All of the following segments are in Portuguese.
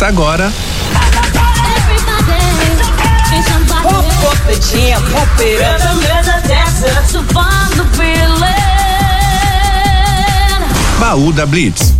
Blitz agora. Baú da Blitz.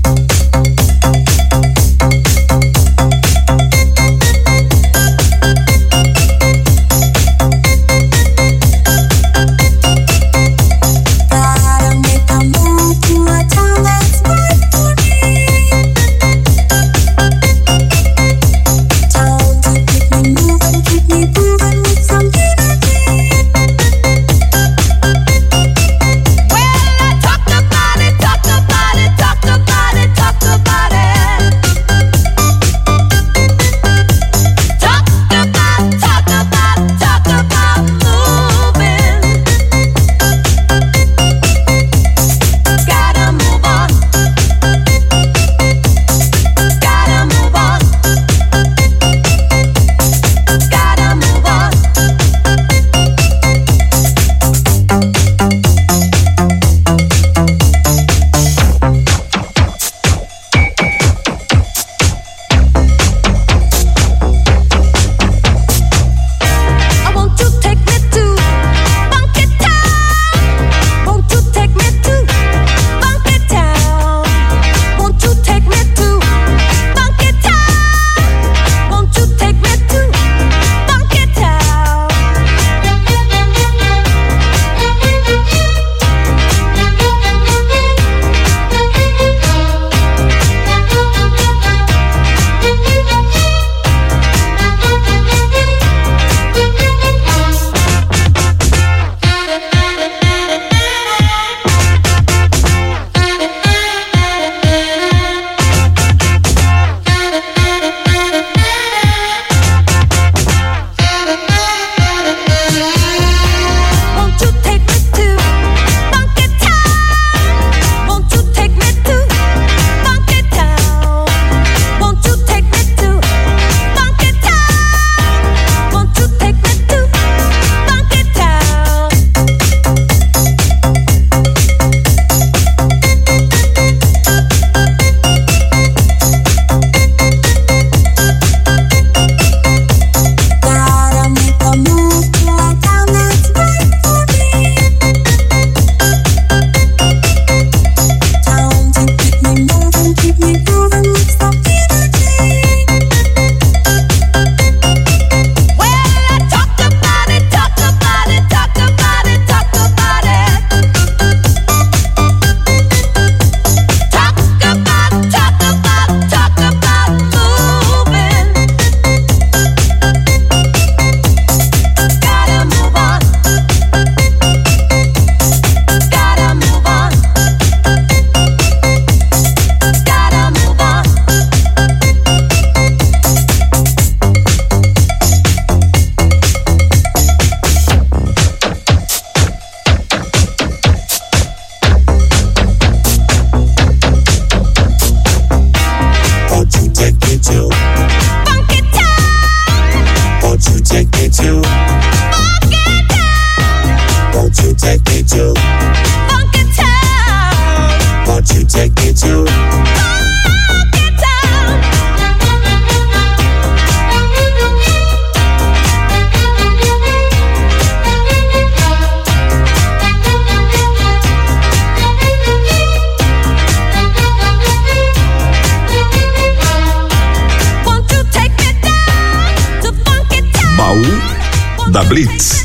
Da Blitz.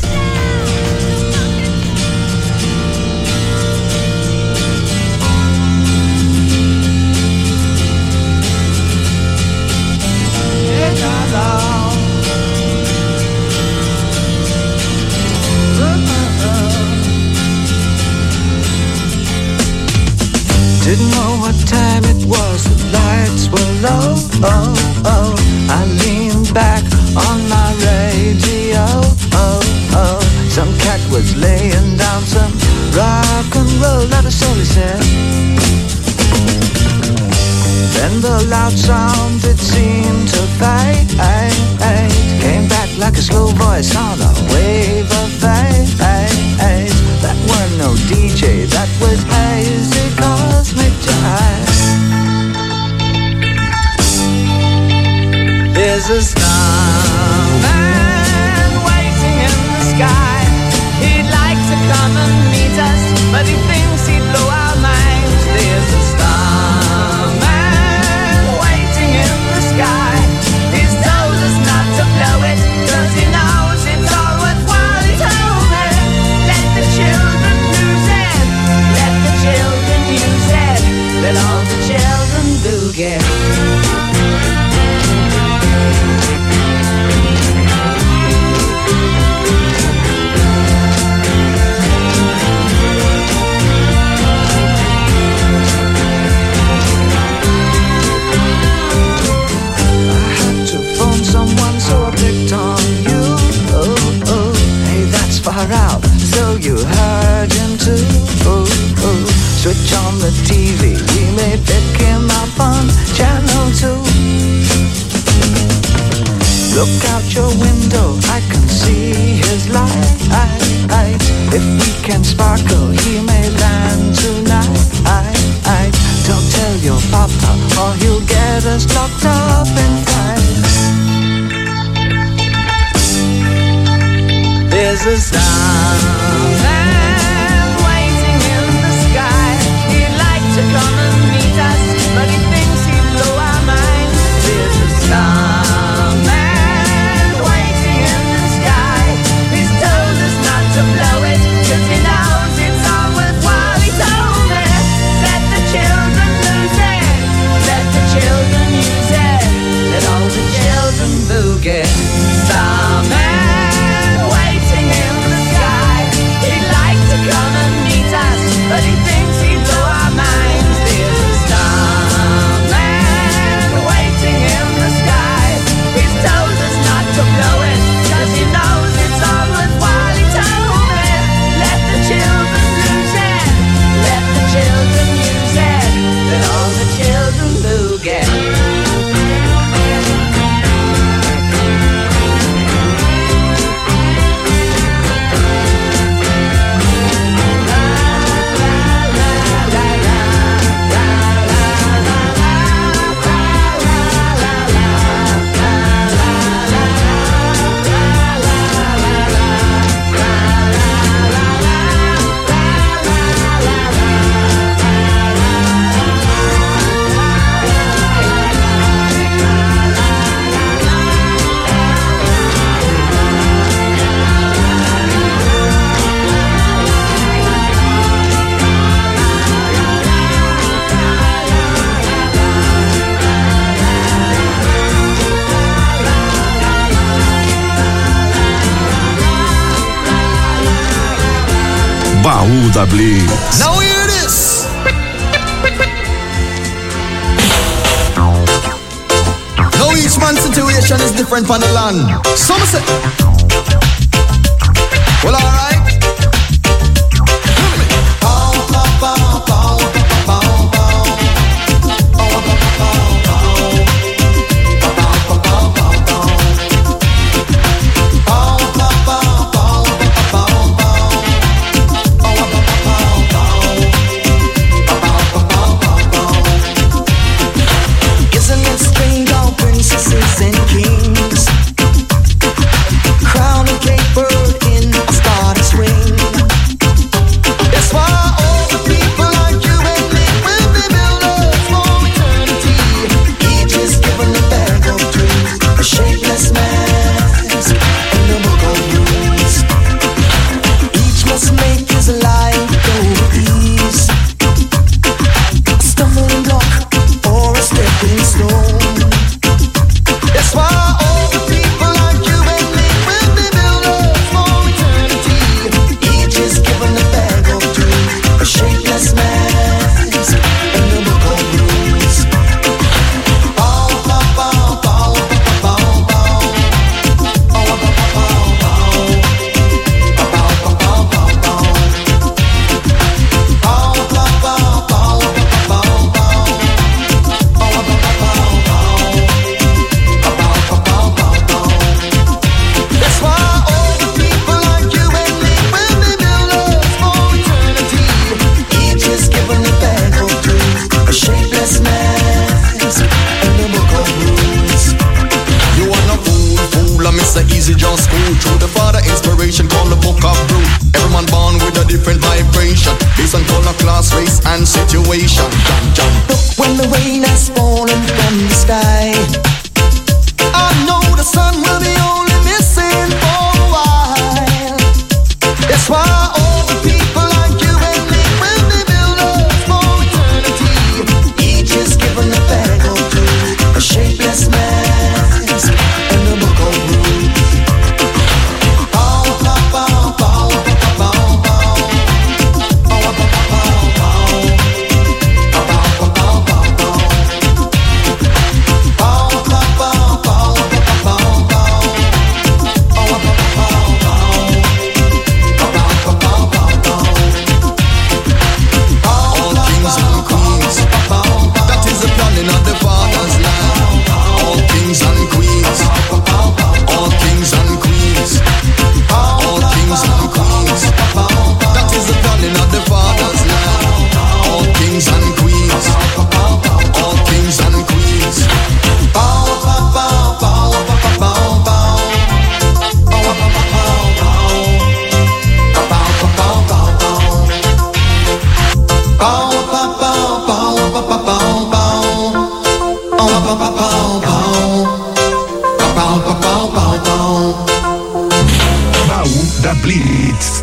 Didn't know what time it was, the lights were low, oh, oh. I leaned back on my radio, oh, oh. Some cat was laying down some rock and roll, not a soul, he said. Then the loud sound, it seemed to fade, came back like a slow voice on a wave of fade. That were no DJ, that was hazy cosmic jazz. is a starman waiting in the sky. He'd like to come and meet us, but he thinks he'd blow our minds. There's a starman waiting in the sky. He's told us not to blow it, 'cause he knows it's all worthwhile. He's over. Let the children use it. Let the children use it. Let all the children do get. Out, so you heard him too. Oh, oh. Switch on the TV, we may pick him up on channel 2. Look out your window, I can see his light. If we can sparkle, he may land tonight. Don't tell your papa, or he'll get us locked up in time. There's a starman waiting in the sky. He'd like to come and meet us, but he thinks he'd blow our minds. There's a starman waiting in the sky. He's told us not to blow it, 'cause he knows it's all worthwhile. He's over. Let the children lose it. Let the children use it. Let all the children boogie. Starman. Come and meet us, but he thinks he blew our minds. There's a starman waiting in the sky. He's told us not to blow it, 'cause he knows it's all worthwhile. He told it. Let the children lose it. Let the children use it. Let all the children look at. Baú da Blitz. Now here it is. Now each man's situation is different from the land. Some say, well, all right. Kings, crown and king. da Blitz.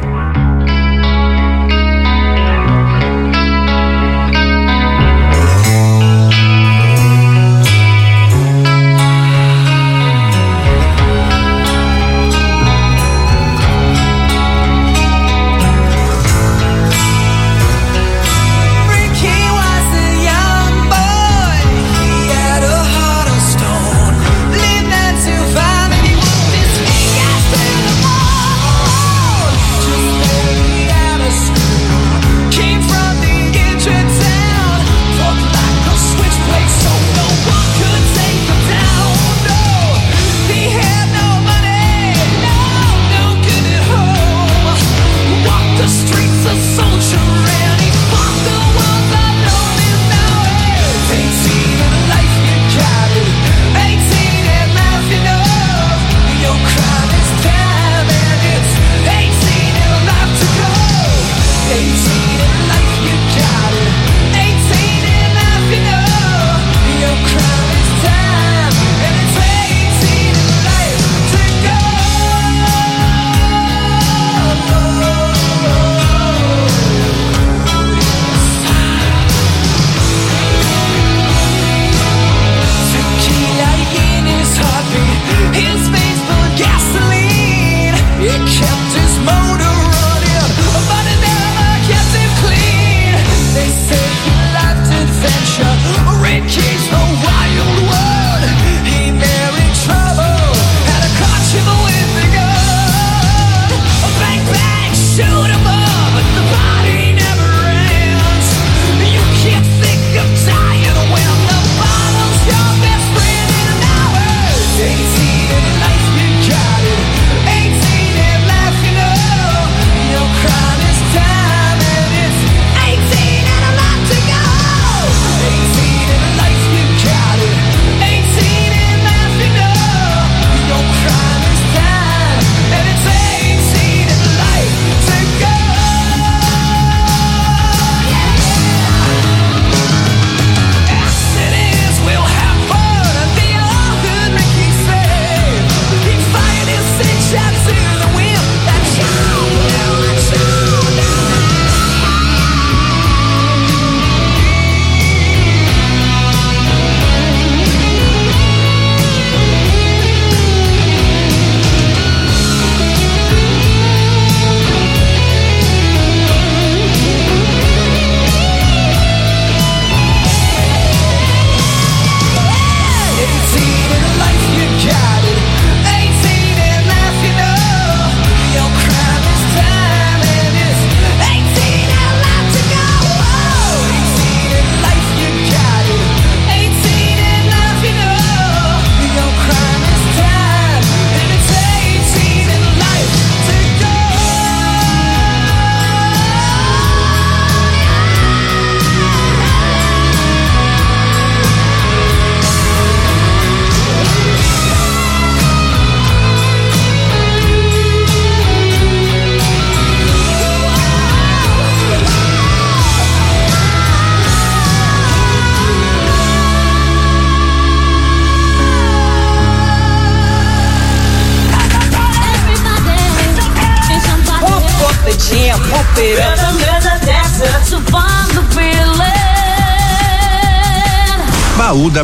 Baú da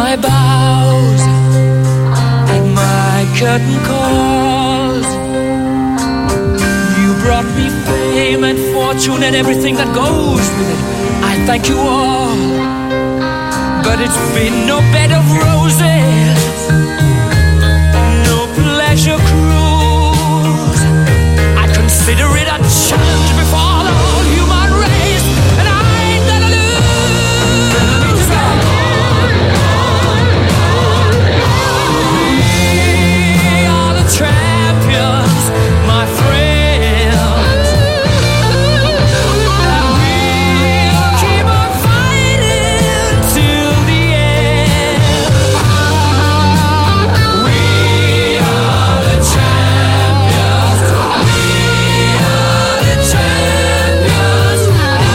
my bows and my curtain calls. You brought me fame and fortune and everything that goes with it. I thank you all, but it's been no bed of roses, no pleasure cruise. I consider it a challenge before the whole human race, and I ain't gonna lose. We are the champions, my friends. We'll keep on fighting till the end. We are the champions. We are the champions. No time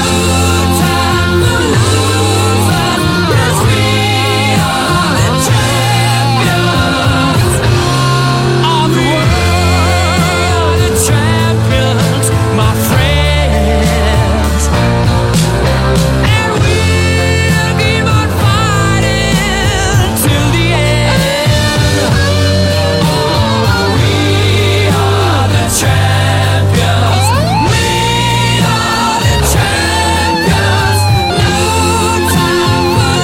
to lose us. Yes, we are the champions of the world. We are the champions, my friends. And we'll keep on fighting till the end. We are the champions. We are the champions. No time for losers. 'Cause we are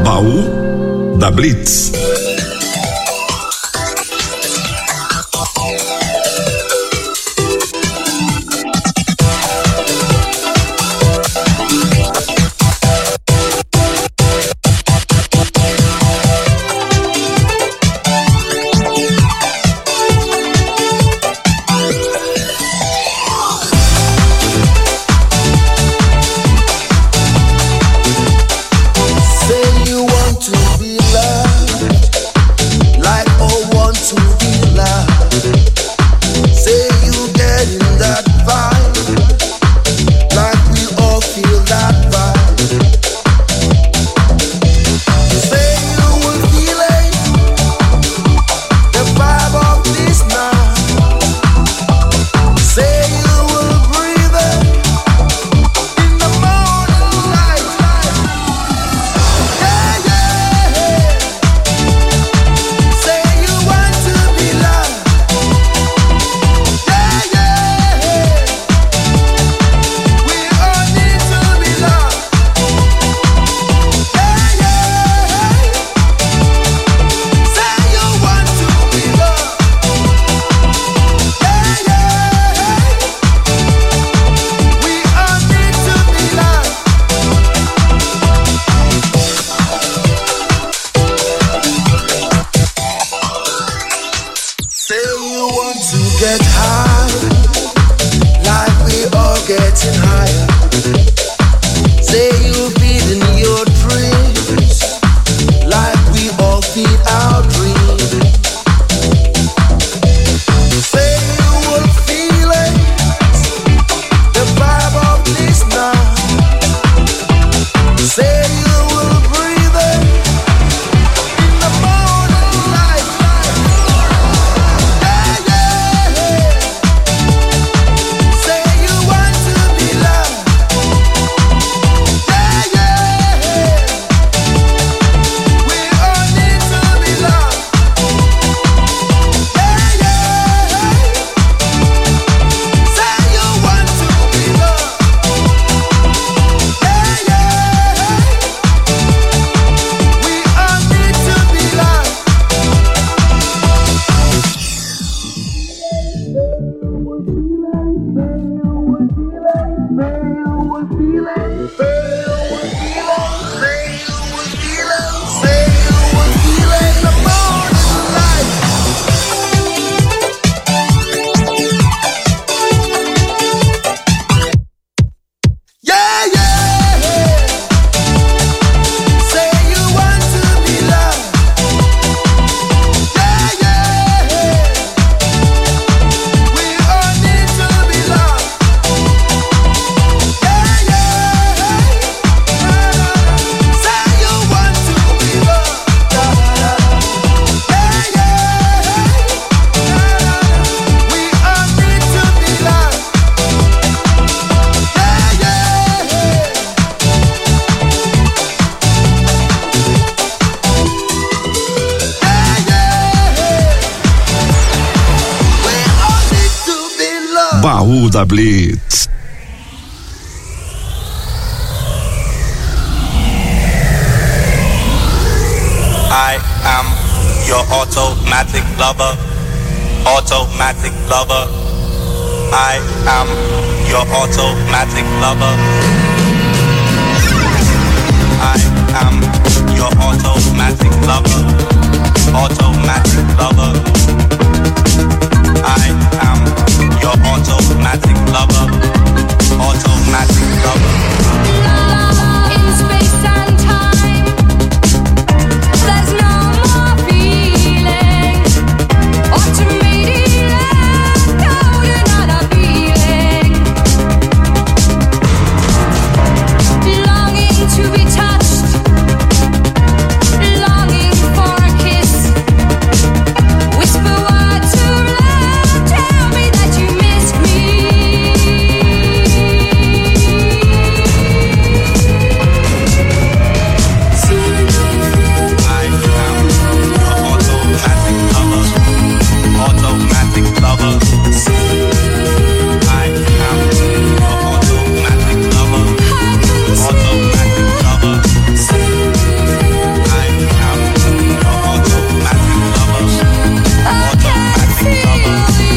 the champions. Baú da Blitz. Say you want to be loved, da Blitz. I am your automatic lover, automatic lover. I am your automatic lover. I am your automatic lover, automatic lover. I am your automatic lover, automatic lover. Love in space and time. There's no more feeling. Automatic love. No, you're not a feeling. Longing to be touched. Longing for a kiss. Whisper words of love. Tell me that you missed me. I am your automatic lover, automatic lover. I am your automatic lover, automatic lover. I am your automatic lover, automatic lover. I am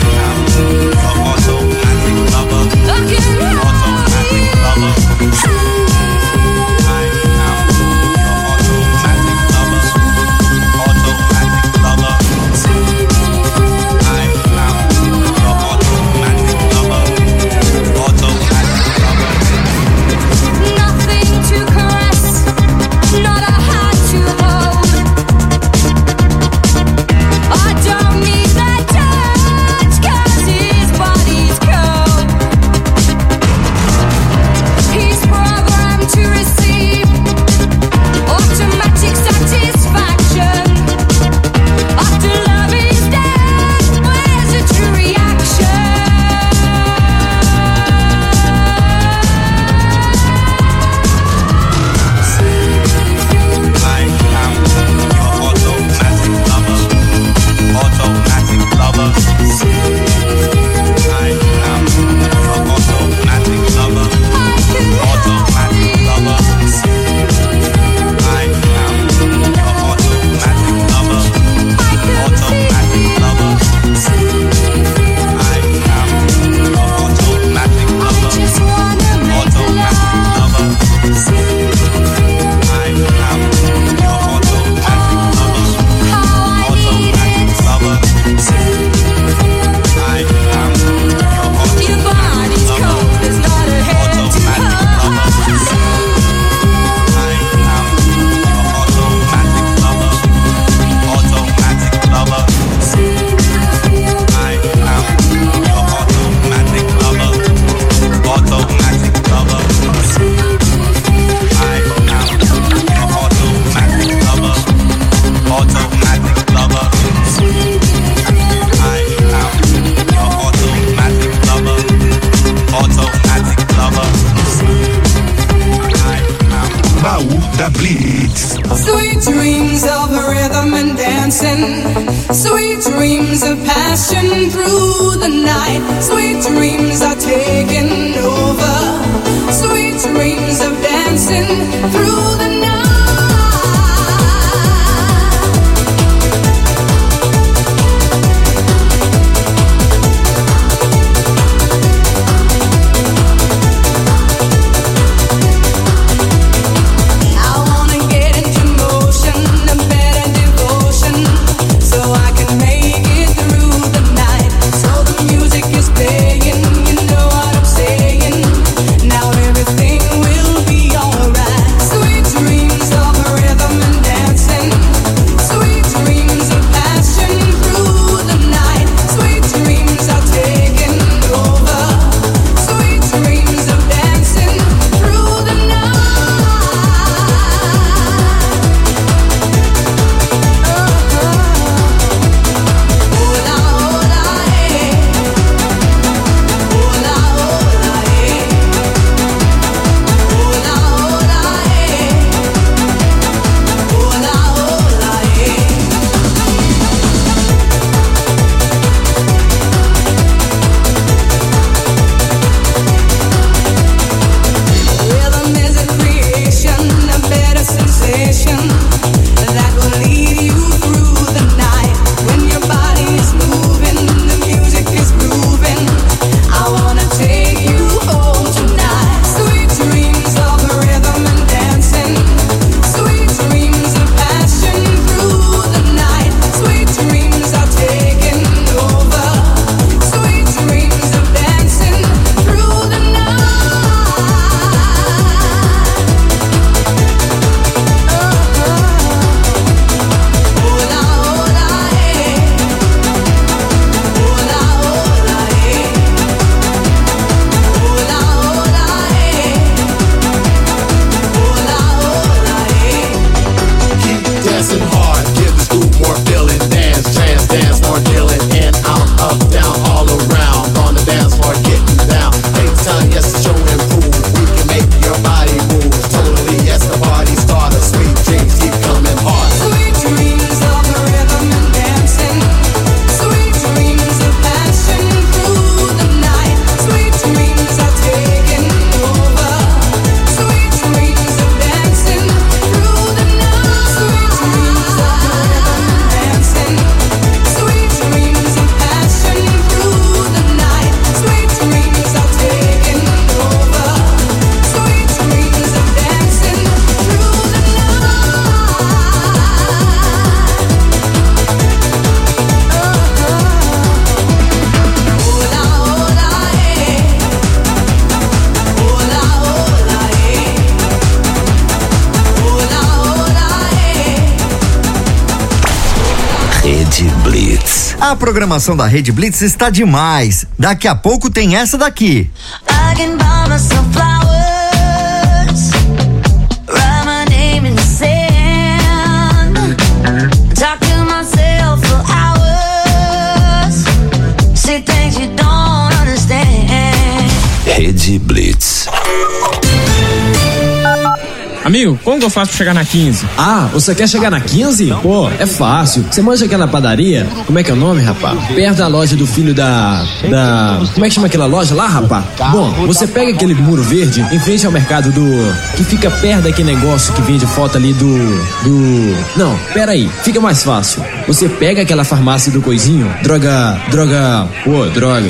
your automatic lover, automatic lover. I am your automatic lover, automatic lover. I am your automatic lover, automatic lover. Nothing to caress, not a hand to hold. I don't need that touch, 'cause his body's cold. He's programmed to receive automatic satisfaction. After love is dead, where's the true reaction? I am your automatic lover, automatic lover. I am your automatic lover, automatic lover. I am your automatic lover, automatic lover. I am your automatic lover, automatic lover. I am your automatic lover, automatic lover. I am your automatic lover, automatic lover. I am your automatic lover, automatic lover. I am your automatic lover, automatic lover. I am your automatic lover, automatic lover. I am your automatic lover, automatic lover. I am Baú da Blitz. Sweet dreams of rhythm and dancing, sweet dreams of passion through the night, sweet dreams are taking over, sweet dreams of dancing through the night. I wanna get into motion, a better devotion, so I can make it through the night. So the music is playing, you know what I'm saying. A programação da Rede Blitz está demais. Daqui a pouco tem essa daqui. I can buy myself flowers, write my name in the sand, talk to myself for hours, see things you don't understand. Rede Blitz. Amigo, como que eu faço pra chegar na 15? Ah, você quer chegar na 15? Pô, é fácil. Você manja aquela padaria? Como é que é o nome, rapá? Perto da loja do filho da... Como é que chama aquela loja lá, rapá? Bom, você pega aquele muro verde em frente ao mercado do... Que fica perto daquele negócio que vende foto ali do... Não, peraí. Fica mais fácil. Você pega aquela farmácia do coisinho, droga,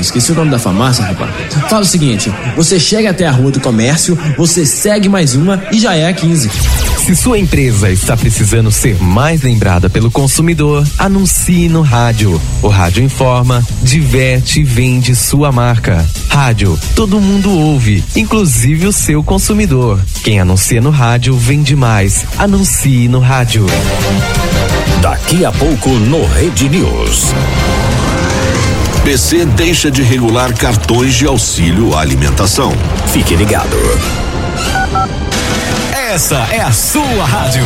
esqueci o nome da farmácia, rapá. Fala o seguinte, você chega até a rua do comércio, você segue mais uma e já é aqui. Se sua empresa está precisando ser mais lembrada pelo consumidor, anuncie no rádio. O rádio informa, diverte e vende sua marca. Rádio, todo mundo ouve, inclusive o seu consumidor. Quem anuncia no rádio vende mais. Anuncie no rádio. Daqui a pouco no Rede News. PC deixa de regular cartões de auxílio à alimentação. Fique ligado. Essa é a sua rádio.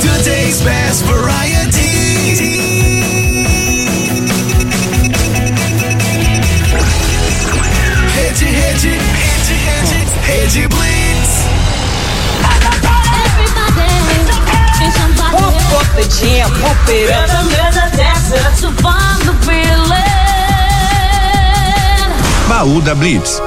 Today's best variety. Rede Blitz. Everybody, pump up the jam, pump it up. Another dancer to find the feeling. Baú da Blitz.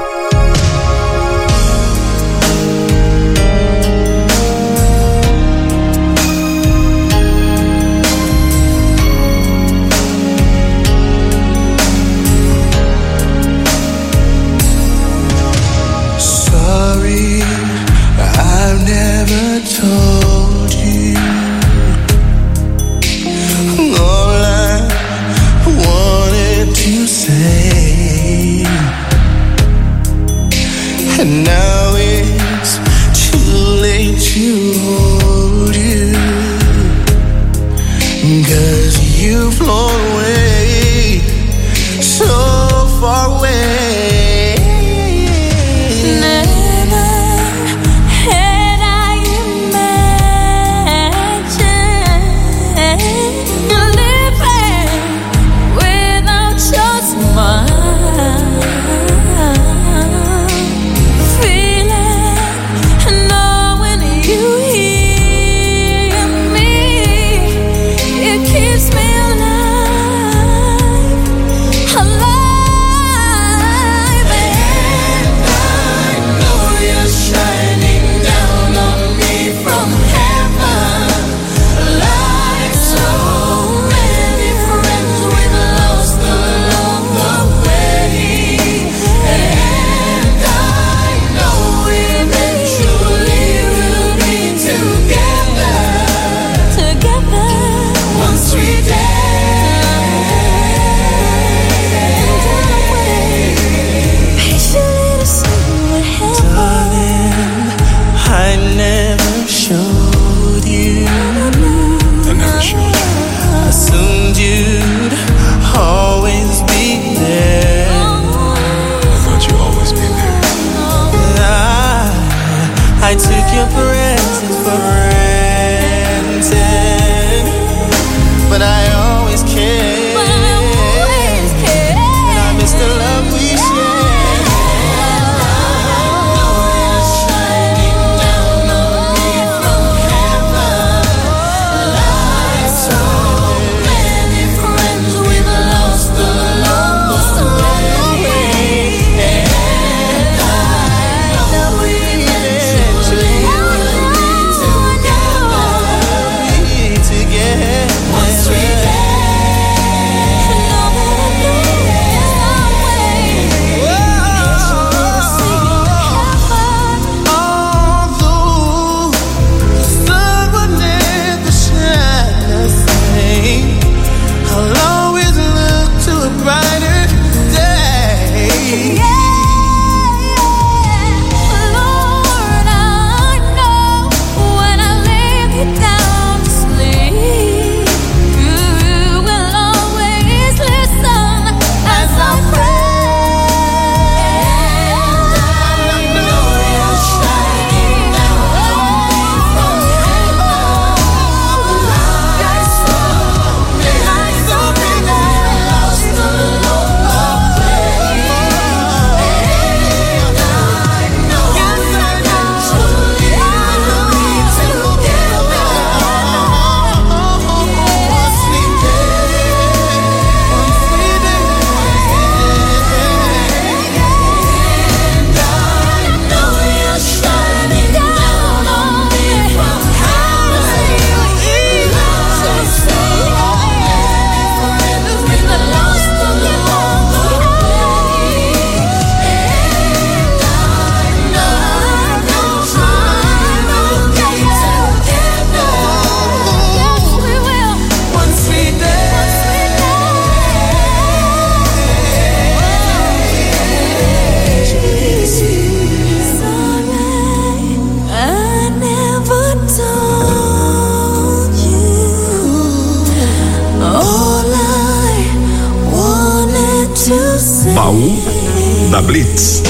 da Blitz.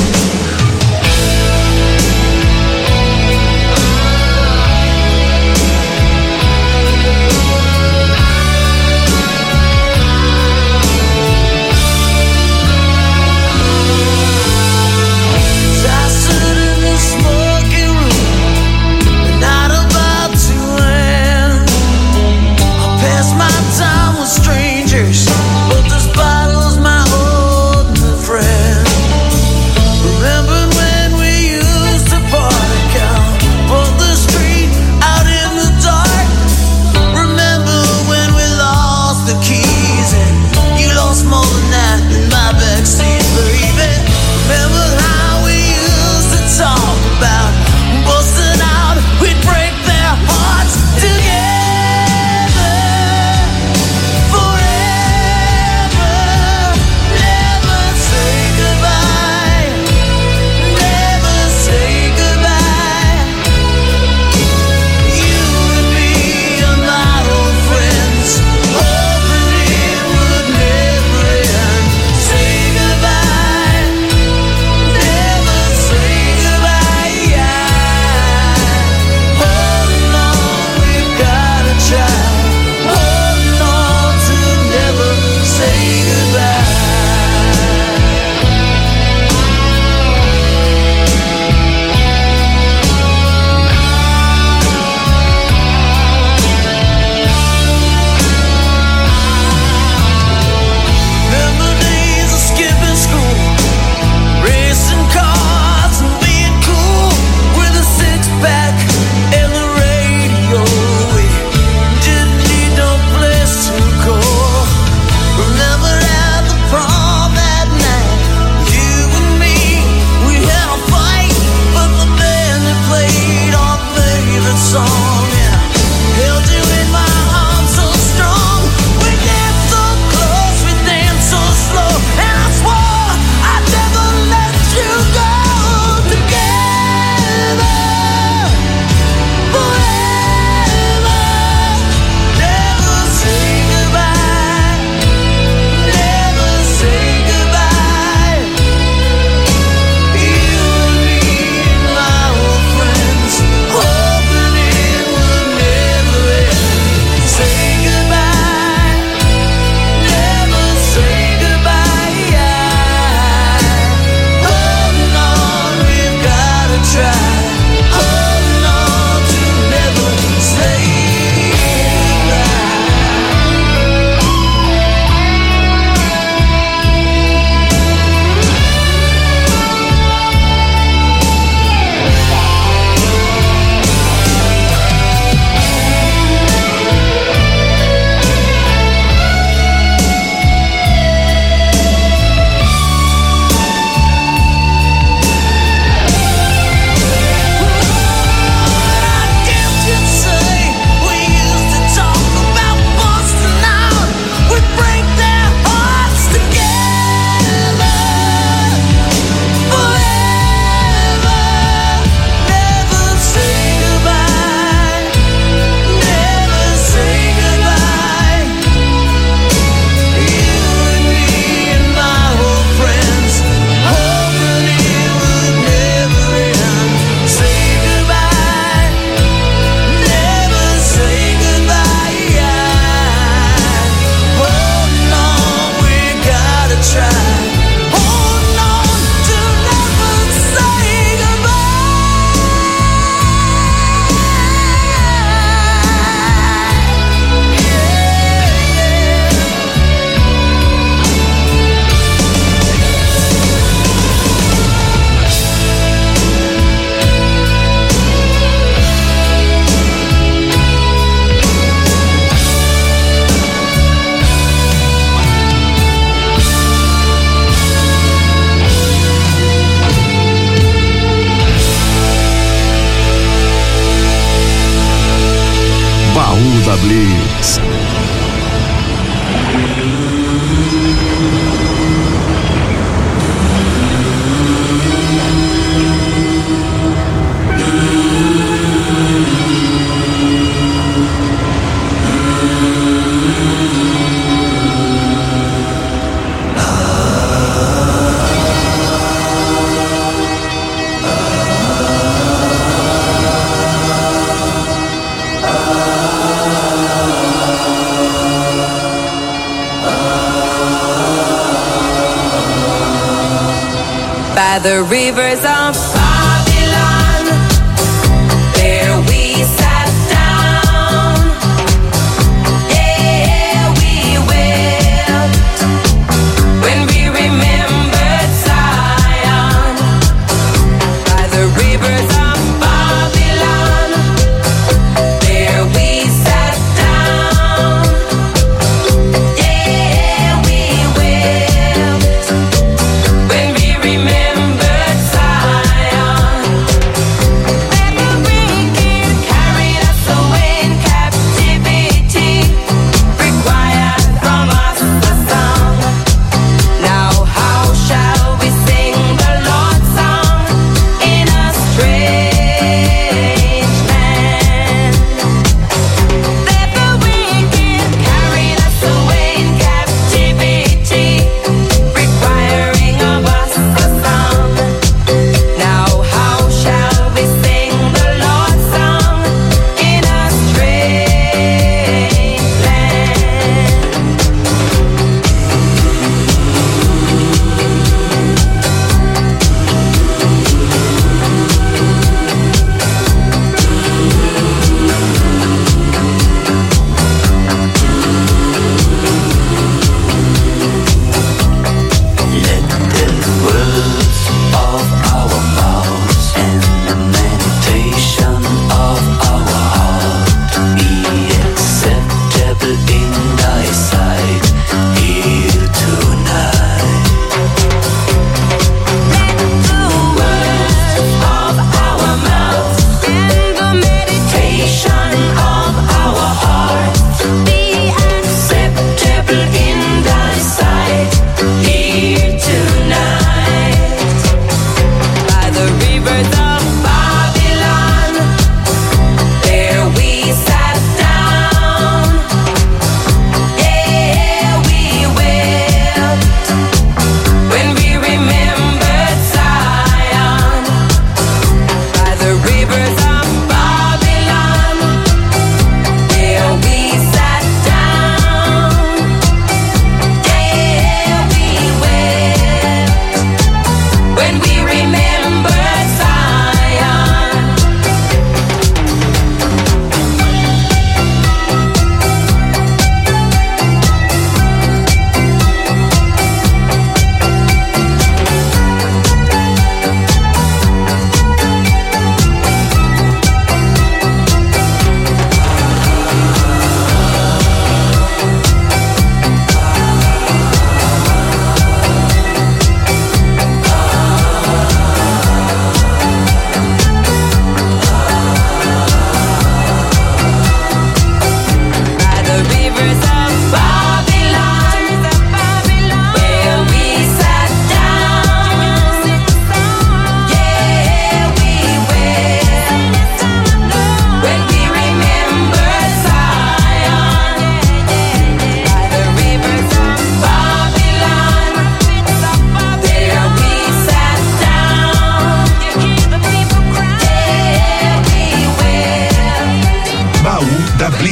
the rivers of Babylon. There we sat down, yeah, we wept when we remembered Zion. By the rivers of Babylon, there we sat down, yeah, we wept when we remembered Zion. Ever wicked carried us away in captivity, required from us a song. Now how shall we sing the Lord's song in a strange land? Ever wicked carried us away in captivity, requiring of us a song. Now how shall we sing the Lord's song in a strange land? Let the words of our mouths and the meditation of our heart be acceptable in thy sight here tonight. Let the words of our mouths and the meditation of our hearts be acceptable in thy sight here tonight. By the rivers of Babylon, there we sat down, yeah, we wept when we remembered Zion. By the rivers of Babylon, there we sat down, yeah, we wept when we remembered Zion. By the rivers of Babylon, where we sat down, yeah, we wept when we remembered Zion. By the rivers of Babylon, there we sat down, yeah, we wept. Baú da Blitz. Era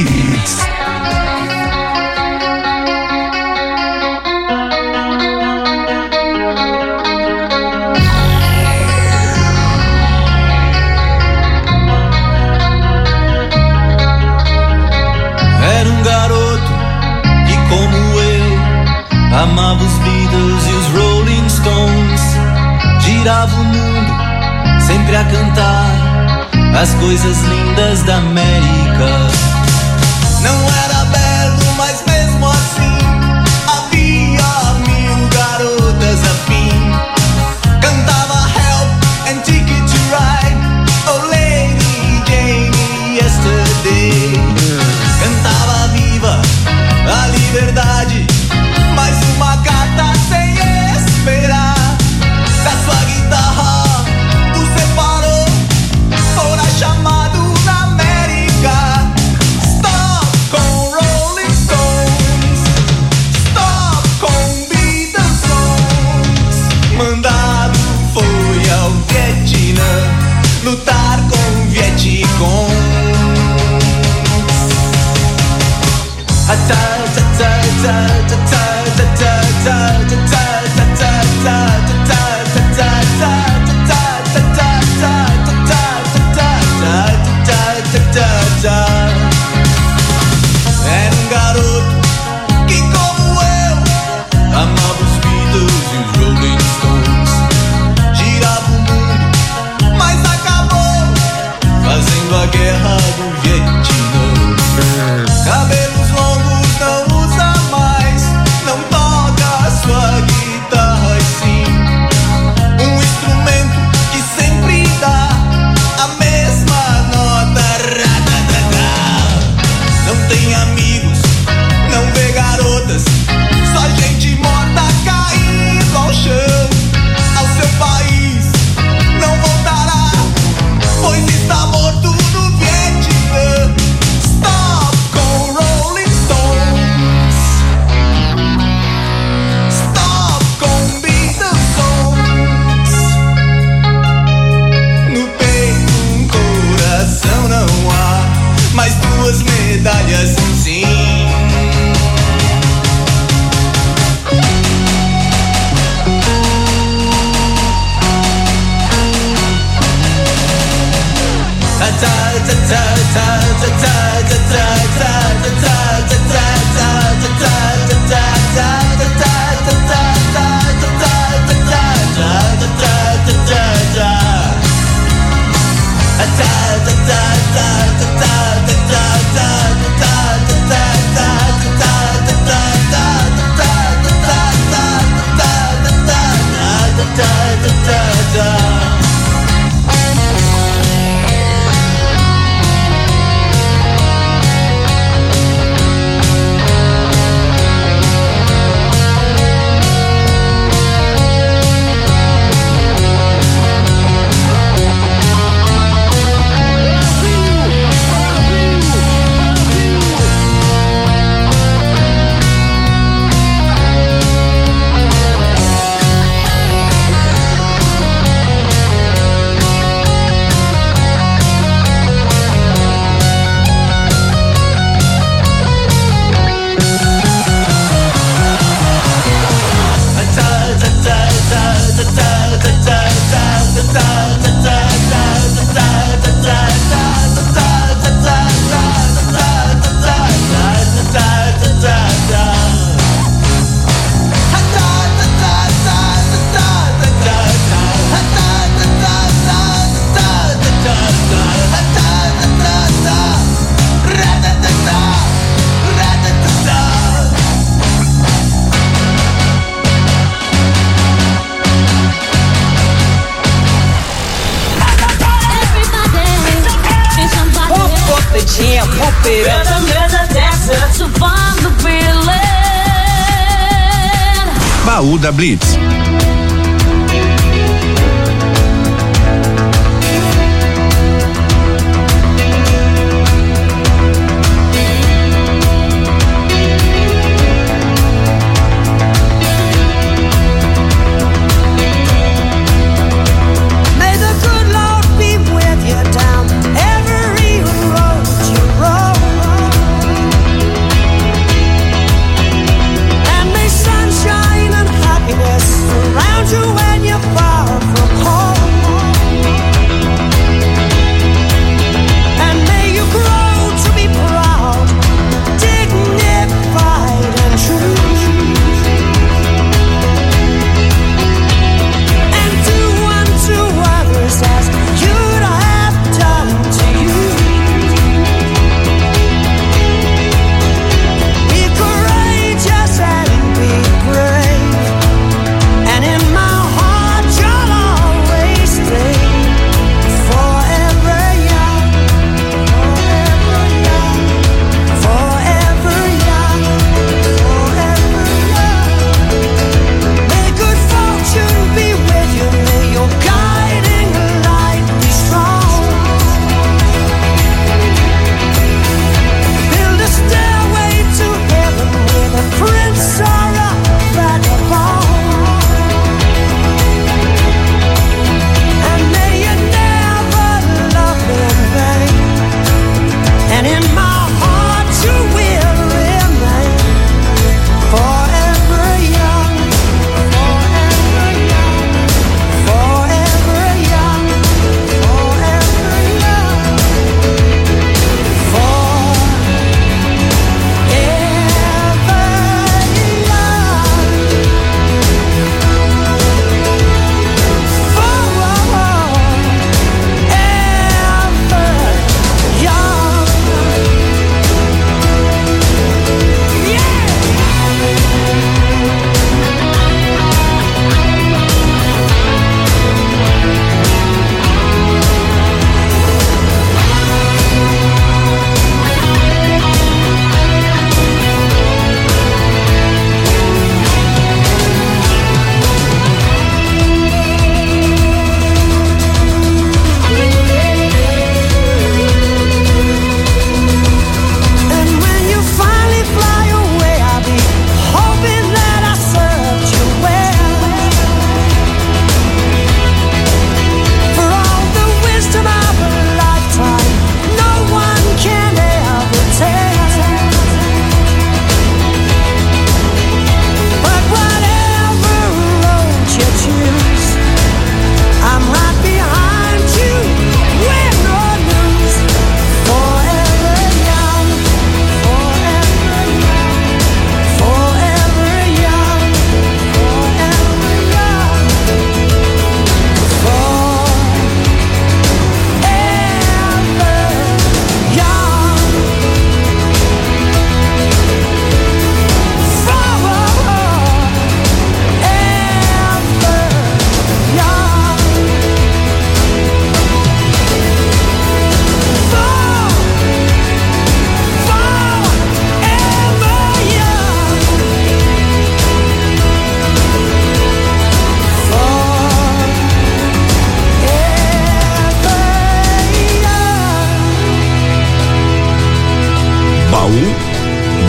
um garoto que, como eu, amava os Beatles e os Rolling Stones. Girava o mundo, sempre a cantar as coisas lindas da América. Não era belo, mas mesmo assim havia mil garotas afim. Cantava Help and Ticket to Ride, Oh Lady Jane, Yesterday. Cantava Viva a Liberdade, mais uma carta sem esperar. Da sua guitarra o separou, fora chamado na América. Stop com Rolling Stones, stop com Beatles Songs. Mandado foi ao Vietnã lutar com o Vietcong. Baú da Blitz. Yes.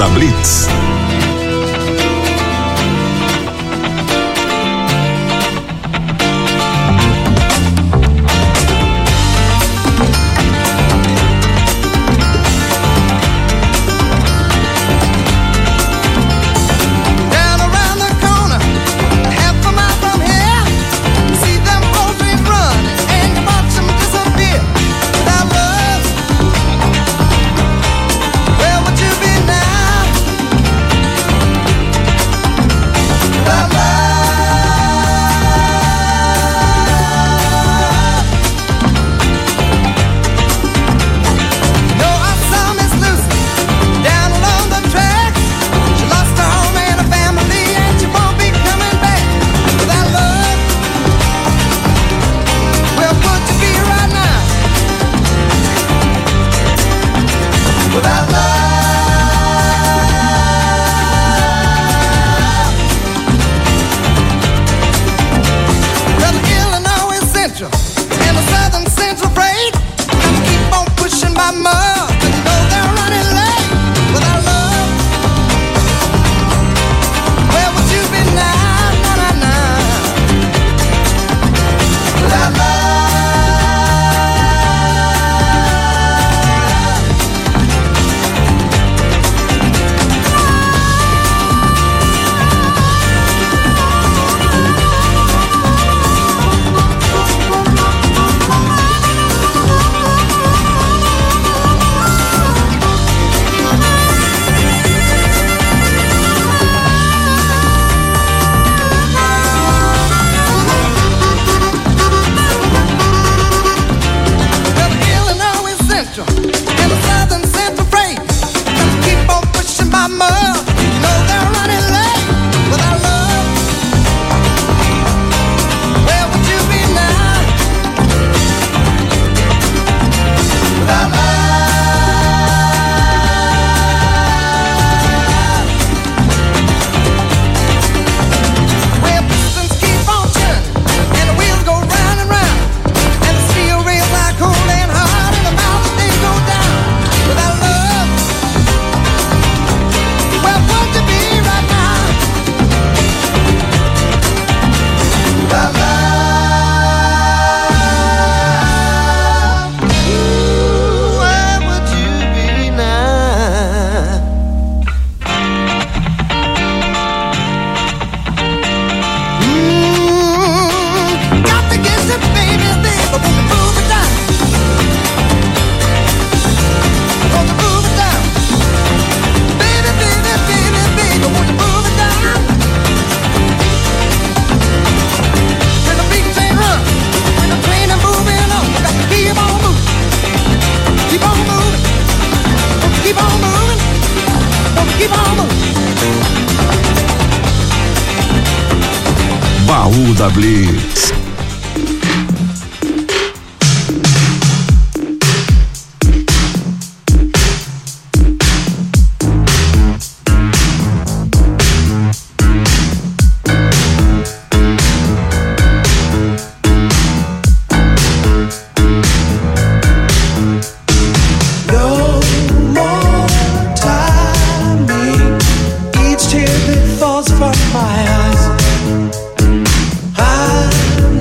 da Blitz. Baú da Blitz. Falls from my eyes. I'm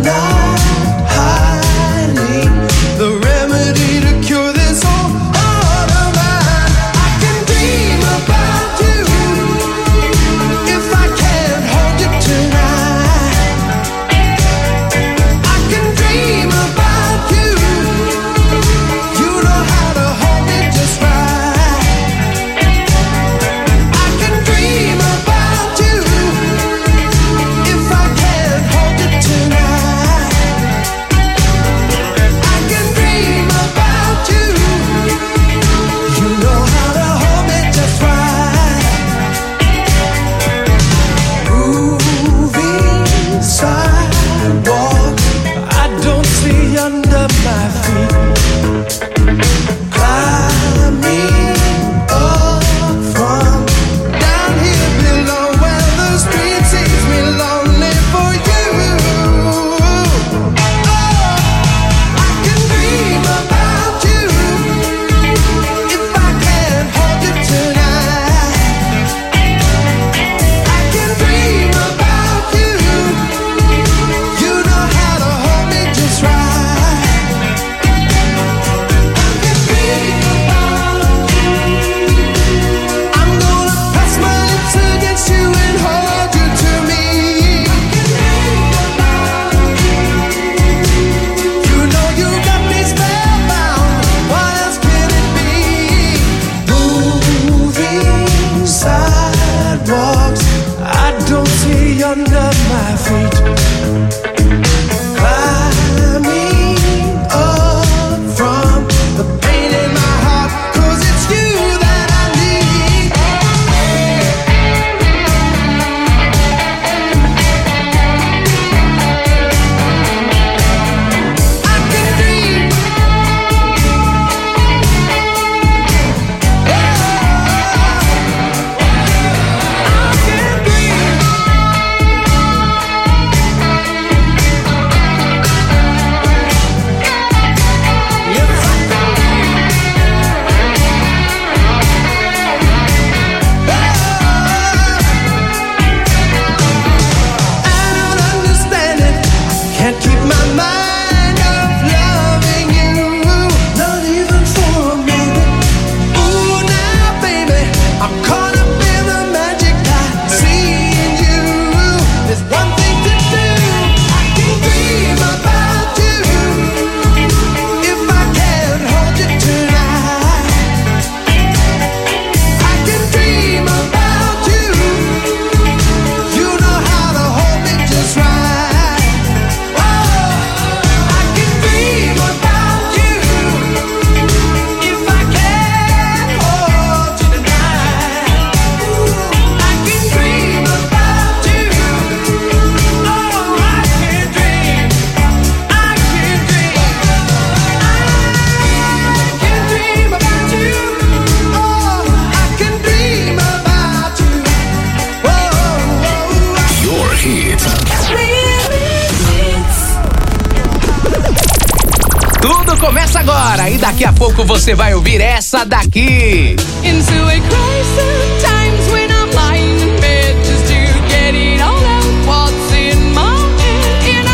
agora e daqui a pouco você vai ouvir essa daqui. Into a crisis, times when I'm lying in bed just to get it all out what's in my head. And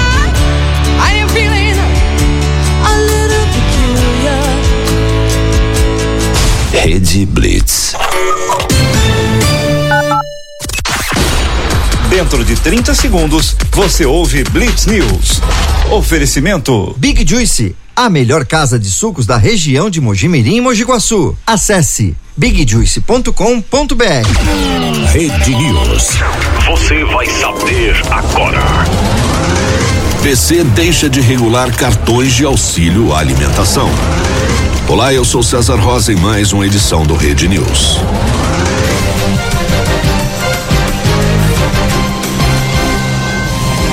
I am feeling a little peculiar. Rede Blitz. Dentro de 30 segundos, você ouve Blitz News. Oferecimento Big Juice, a melhor casa de sucos da região de Mojimirim e Mojiguaçu. Acesse bigjuice.com.br. Rede News. Você vai saber agora. PC deixa de regular cartões de auxílio à alimentação. Olá, eu sou César Rosa em mais uma edição do Rede News.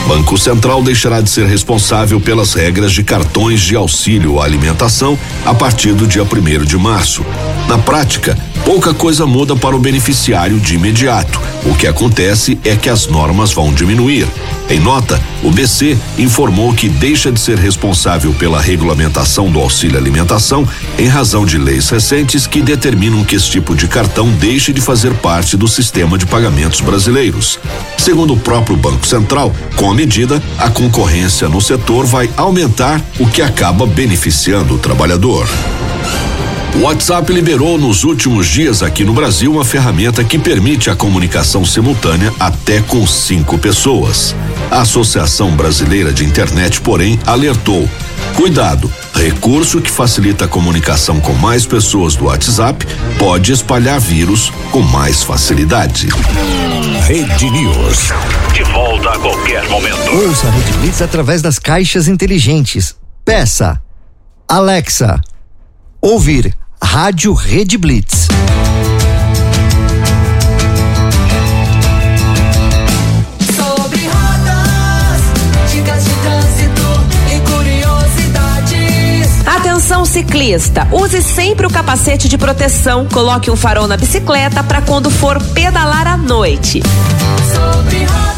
Banco Central deixará de ser responsável pelas regras de cartões de auxílio à alimentação a partir do dia 1º de março. Na prática, pouca coisa muda para o beneficiário de imediato. O que acontece é que as normas vão diminuir. Em nota, o BC informou que deixa de ser responsável pela regulamentação do auxílio alimentação em razão de leis recentes que determinam que esse tipo de cartão deixe de fazer parte do sistema de pagamentos brasileiros. Segundo o próprio Banco Central, com a medida, a concorrência no setor vai aumentar, o que acaba beneficiando o trabalhador. O WhatsApp liberou nos últimos dias aqui no Brasil uma ferramenta que permite a comunicação simultânea até com 5 pessoas. A Associação Brasileira de Internet, porém, alertou: cuidado, recurso que facilita a comunicação com mais pessoas do WhatsApp pode espalhar vírus com mais facilidade. Rede News. De volta a qualquer momento. Ouça a Rede Blitz através das caixas inteligentes. Peça Alexa, ouvir Rádio Rede Blitz. Sobre rodas, dicas de trânsito e curiosidades. Atenção, ciclista, use sempre o capacete de proteção, coloque um farol na bicicleta para quando for pedalar à noite. Sobre rodas.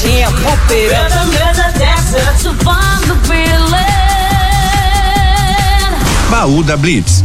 Jam, pump it up. Rhythm is a dancer, to find the feeling. Baú da Blitz.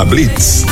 da Blitz.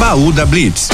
Baú da Blitz.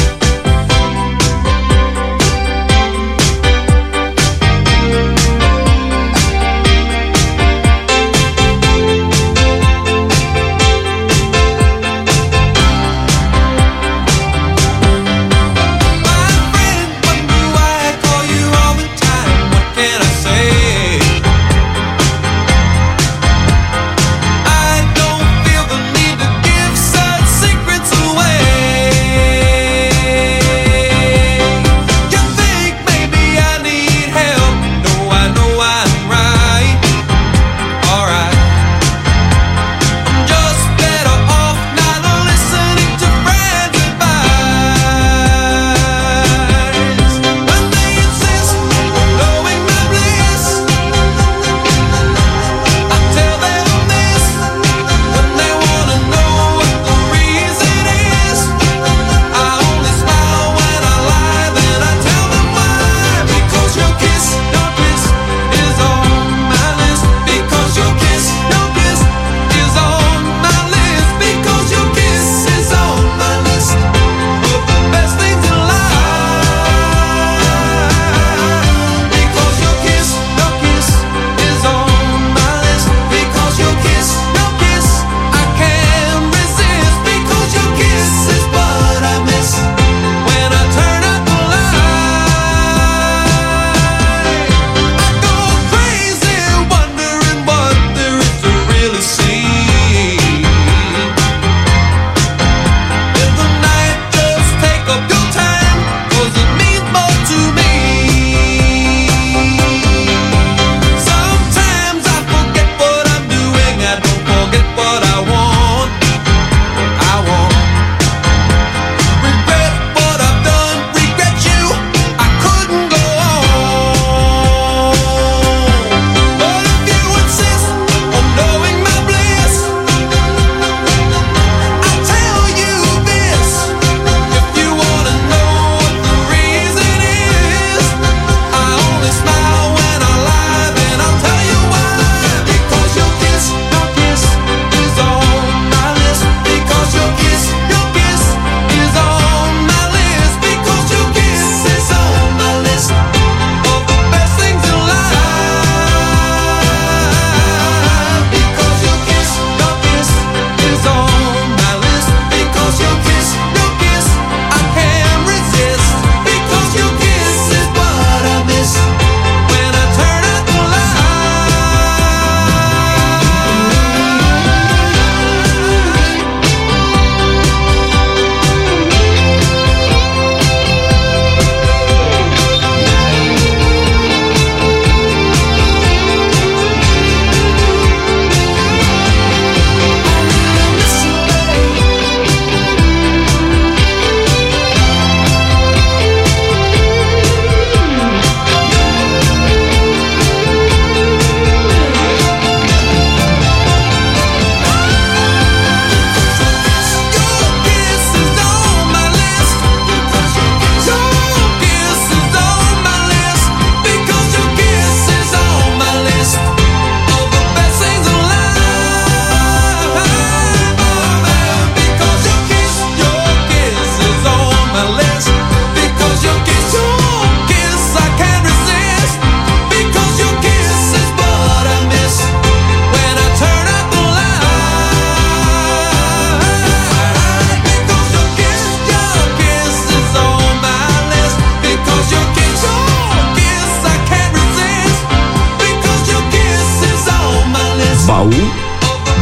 Baú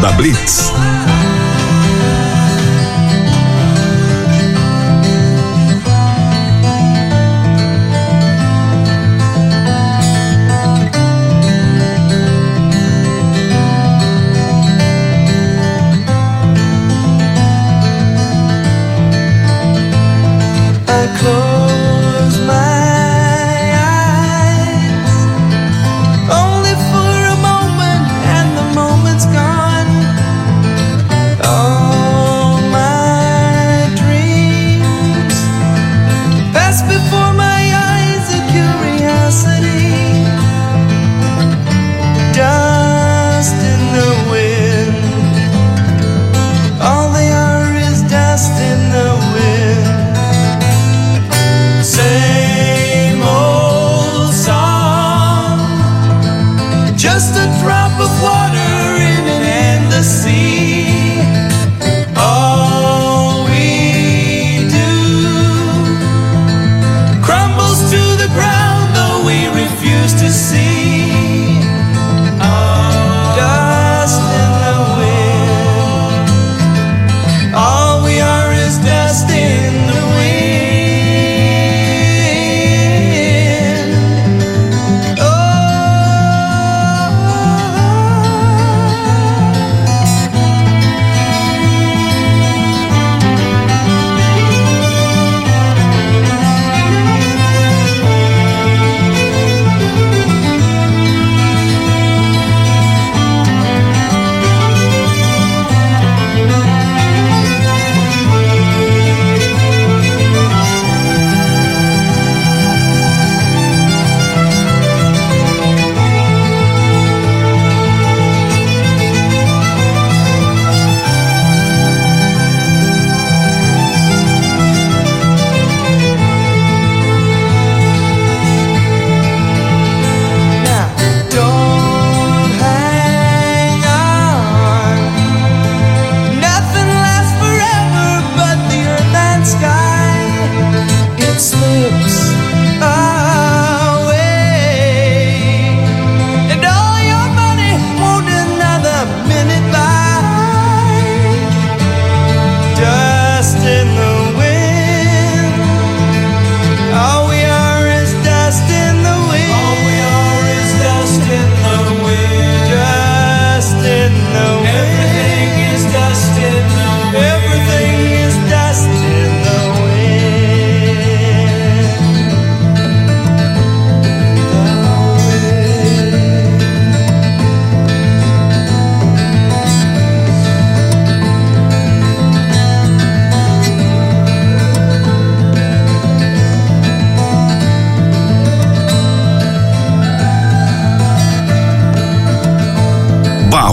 da Blitz.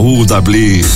Baú da Blitz.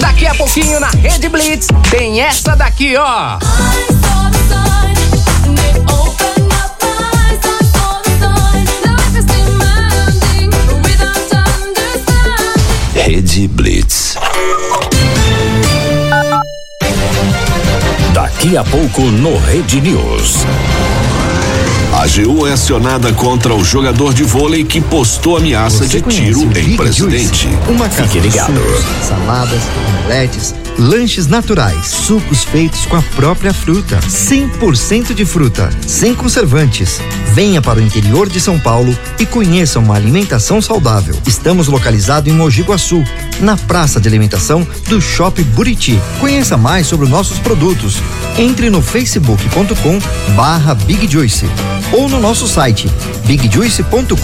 Daqui a pouquinho na Rede Blitz tem essa daqui, ó. Rede Blitz. Daqui a pouco no Rede News. A AGU é acionada contra o jogador de vôlei que postou ameaça de tiro em presidente. Fique ligado. Sucos, saladas, omeletes, lanches naturais, sucos feitos com a própria fruta, 100% de fruta, sem conservantes. Venha para o interior de São Paulo e conheça uma alimentação saudável. Estamos localizados em Mojiguaçu, na praça de alimentação do Shopping Buriti. Conheça mais sobre os nossos produtos. Entre no facebook.com/Big Juice. ou no nosso site bigjuice.com.br.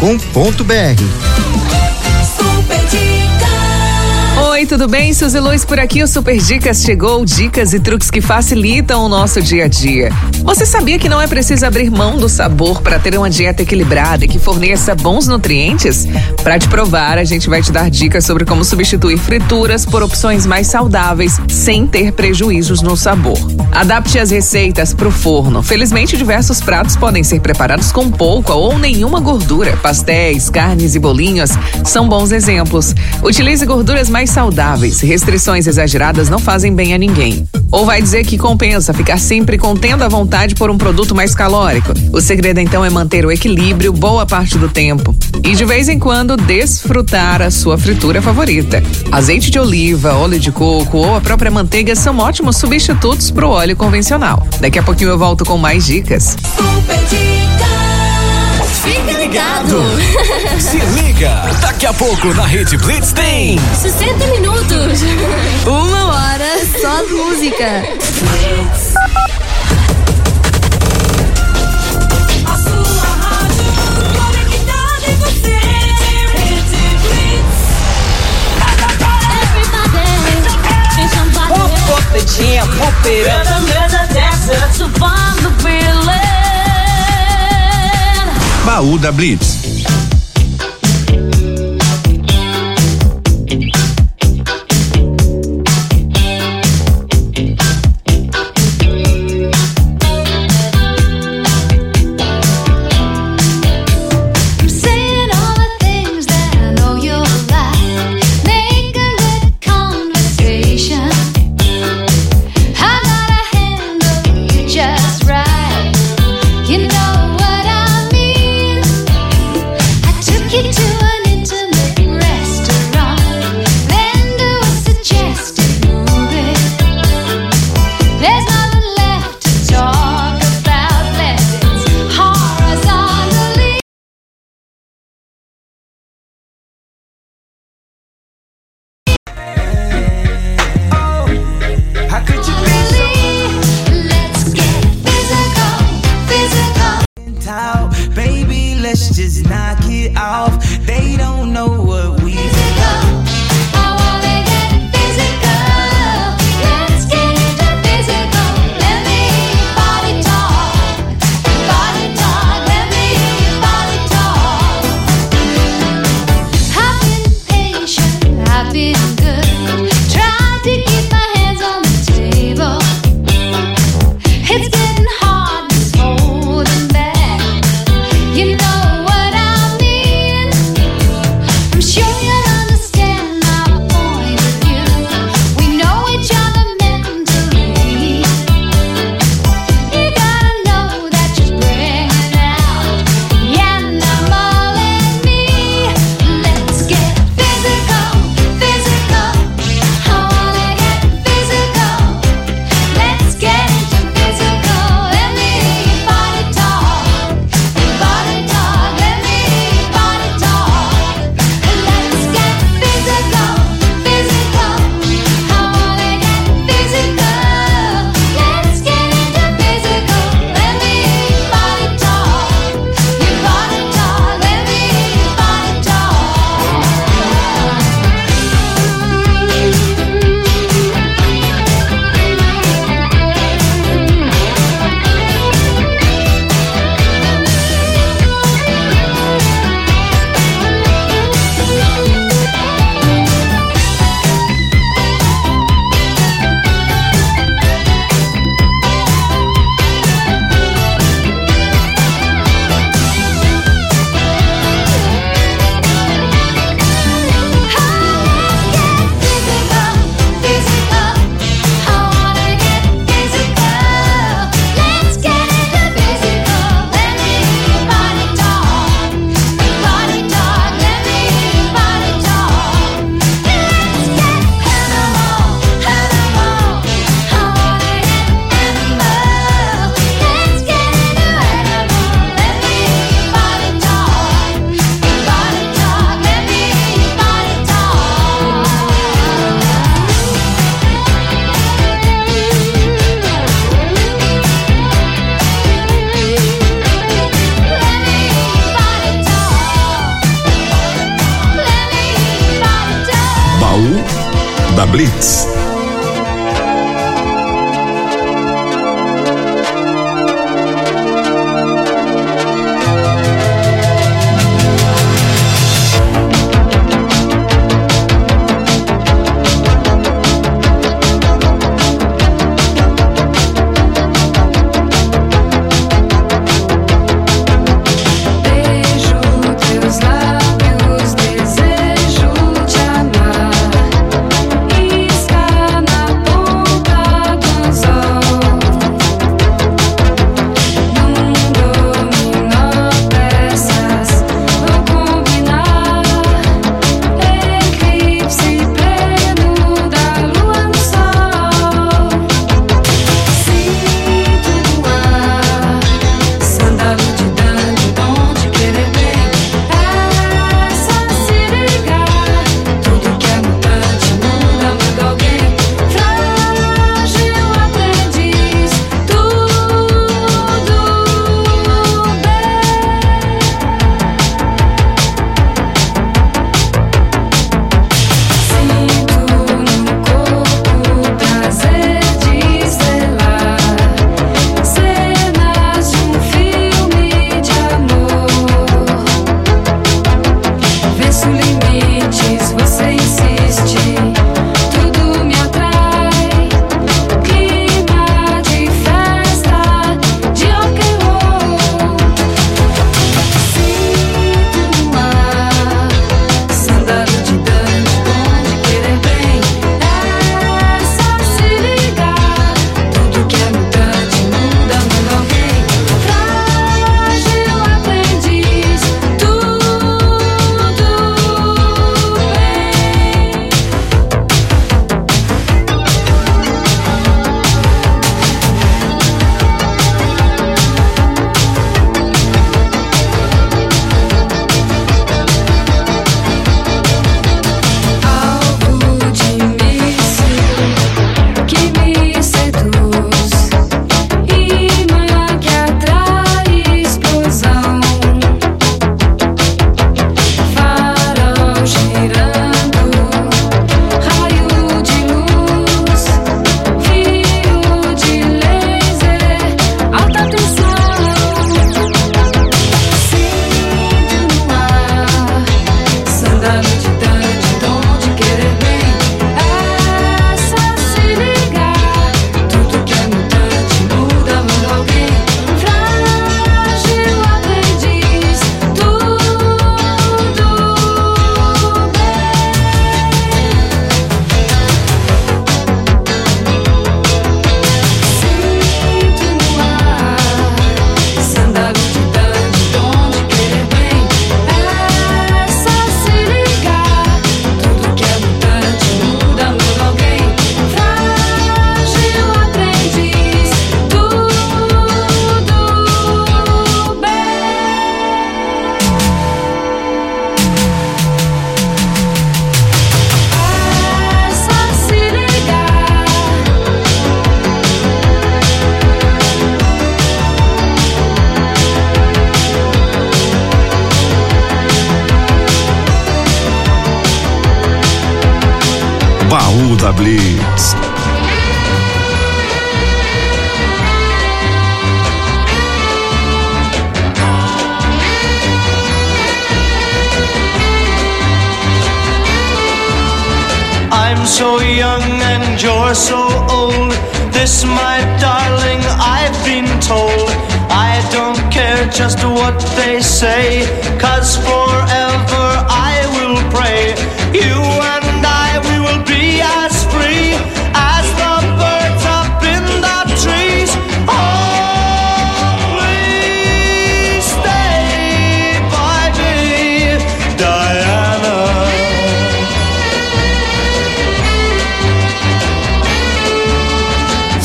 Oi, tudo bem? Suzy Luz por aqui. O Super Dicas chegou, dicas e truques que facilitam o nosso dia a dia. Você sabia que não é preciso abrir mão do sabor para ter uma dieta equilibrada e que forneça bons nutrientes? Para te provar, a gente vai te dar dicas sobre como substituir frituras por opções mais saudáveis sem ter prejuízos no sabor. Adapte as receitas para o forno. Felizmente, diversos pratos podem ser preparados com pouca ou nenhuma gordura. Pastéis, carnes e bolinhos são bons exemplos. Utilize gorduras mais saudáveis. Restrições exageradas não fazem bem a ninguém. Ou vai dizer que compensa ficar sempre contendo a vontade por um produto mais calórico? O segredo então é manter o equilíbrio boa parte do tempo e de vez em quando desfrutar a sua fritura favorita. Azeite de oliva, óleo de coco ou a própria manteiga são ótimos substitutos para o óleo convencional. Daqui a pouquinho eu volto com mais dicas. Super Dicas! Fica ligado! Se liga! Daqui a pouco na Rede Blitz tem 60 minutos! 1 hora só de música! Baú da Blitz. You know what I mean? da Blitz. Blitz. I'm so young and you're so old. This, my darling, I've been told. I don't care just what they say, 'cause forever I will pray. You and I, we will be as free as the birds up in the trees. Only stay by me, Diana.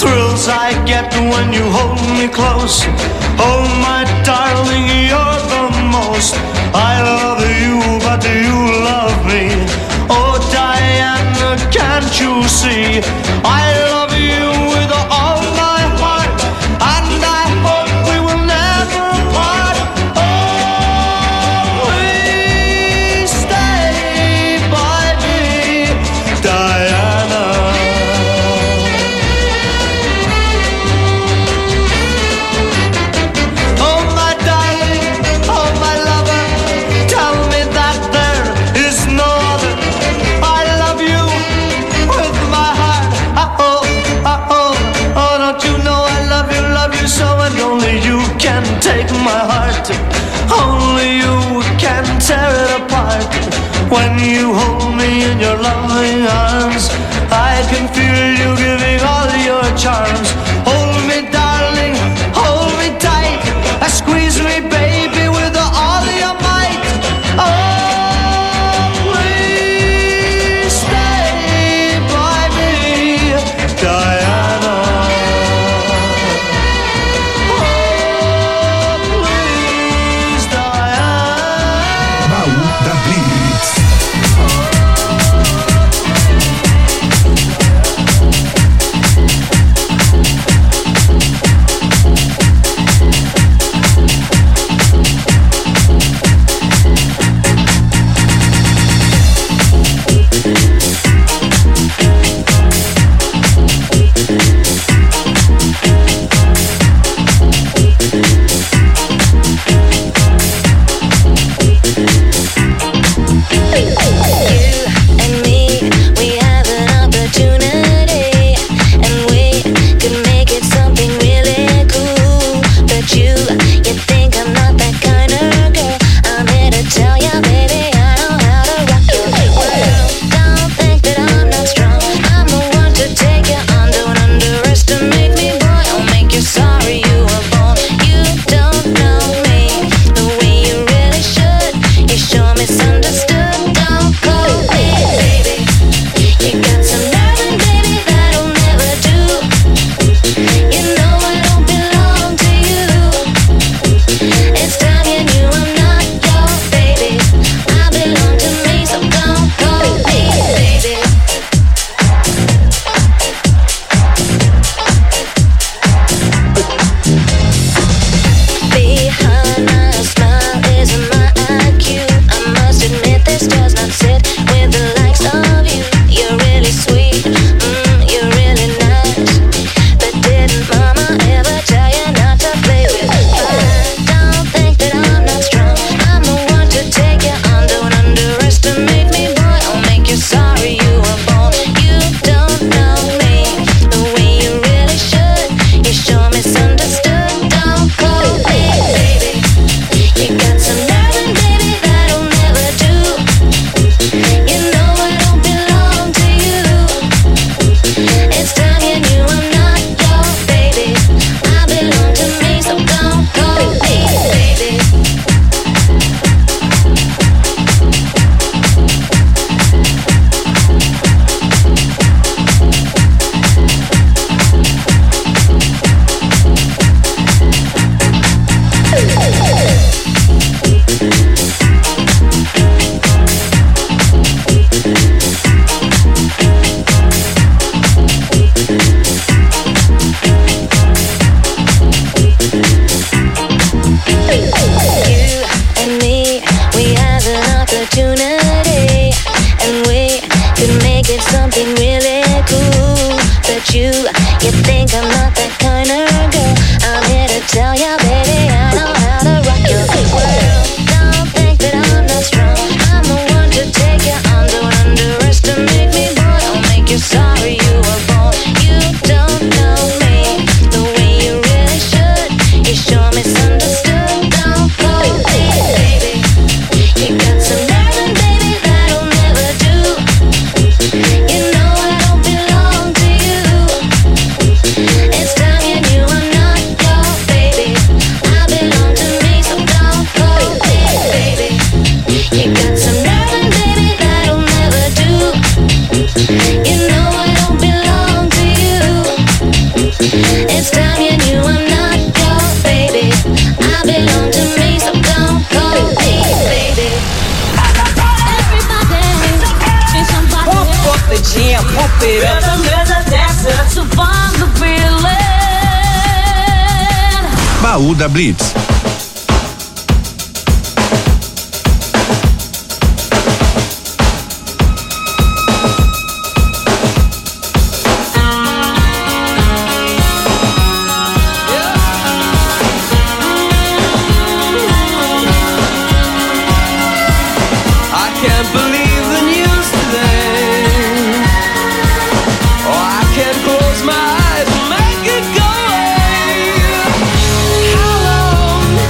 Thrills I get when you hold me close. Oh my darling, you're the most. I love you, but do you love me? Oh Diana, can't you see? I love you with all my heart, and I hope we will never part. Always stay by me, Diana. you hold me in your loving arms. I can feel you giving all your charms. Hold me, darling, hold me tight. Squeeze me, baby, with all your might. Oh, please stay by me, Diana. Oh, please, Diana. Baú da Blitz. Baú da Blitz. Close my eyes, make it go away. How long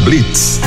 da Blitz.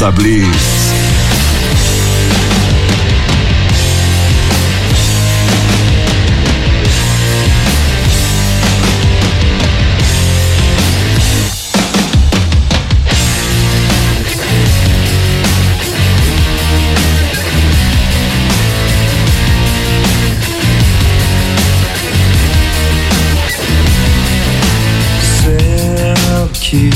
Da Blitz. Sei que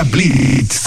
da Blitz.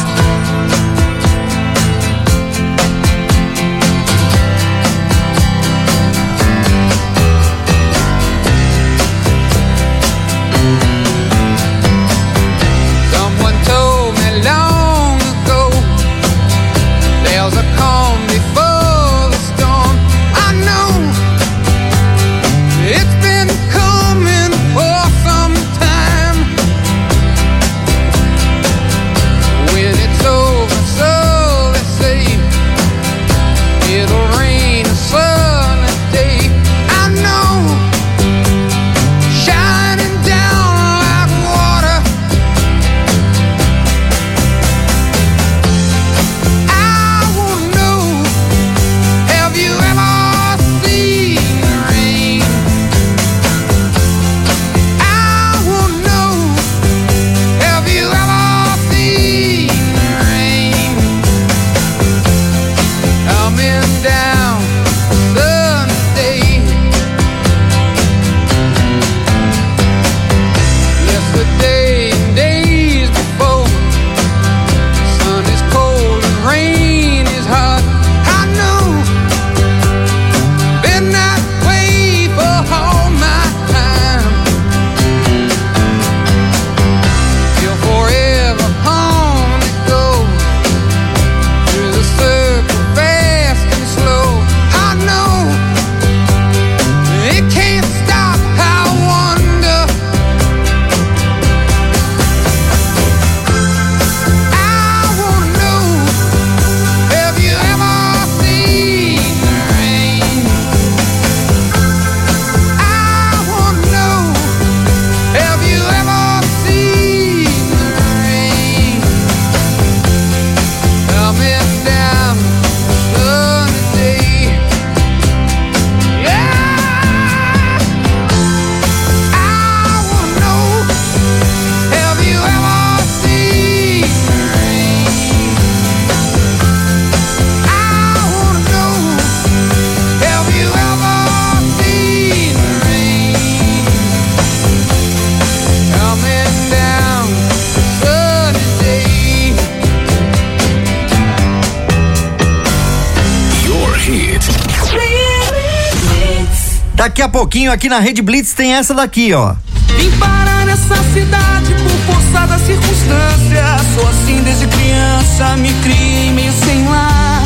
Daqui a pouquinho aqui na Rede Blitz tem essa daqui, ó. Vim parar nessa cidade por força da circunstância. Sou assim desde criança, me criei meio sem lar.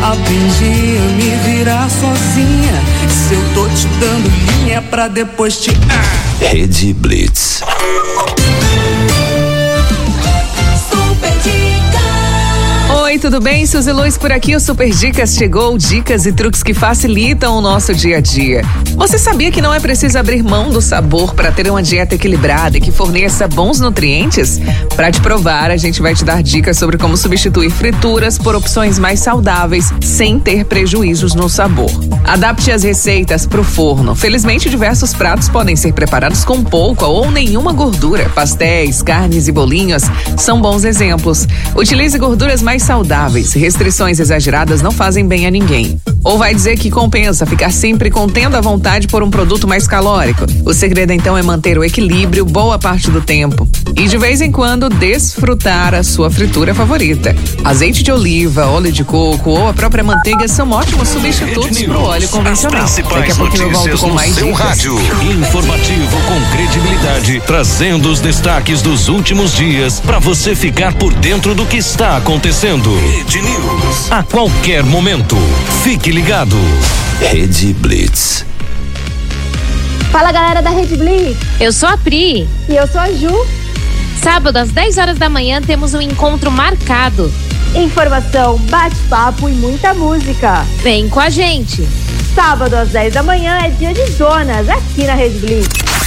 Aprendi a me virar sozinha. E se eu tô te dando linha pra depois te... Rede Blitz. Oi, tudo bem? Suzy Luz por aqui, o Super Dicas chegou, dicas e truques que facilitam o nosso dia a dia. Você sabia que não é preciso abrir mão do sabor para ter uma dieta equilibrada e que forneça bons nutrientes? Para te provar, a gente vai te dar dicas sobre como substituir frituras por opções mais saudáveis sem ter prejuízos no sabor. Adapte as receitas pro forno. Felizmente, diversos pratos podem ser preparados com pouca ou nenhuma gordura. Pastéis, carnes e bolinhos são bons exemplos. Utilize gorduras mais saudáveis. Restrições exageradas não fazem bem a ninguém. Ou vai dizer que compensa ficar sempre contendo a vontade por um produto mais calórico? O segredo então é manter o equilíbrio boa parte do tempo e de vez em quando desfrutar a sua fritura favorita. Azeite de oliva, óleo de coco ou a própria manteiga são ótimos substitutos para o óleo convencional. Daqui a pouquinho eu volto com mais dicas. Rádio informativo com credibilidade, trazendo os destaques dos últimos dias para você ficar por dentro do que está acontecendo. Rede News. A qualquer momento. Fique ligado. Rede Blitz. Fala, galera da Rede Blitz. Eu sou a Pri. E eu sou a Ju. Sábado, às 10 horas da manhã, temos um encontro marcado. Informação, bate-papo e muita música. Vem com a gente. Sábado, às 10 da manhã, é Dia de Jonas, aqui na Rede Blitz.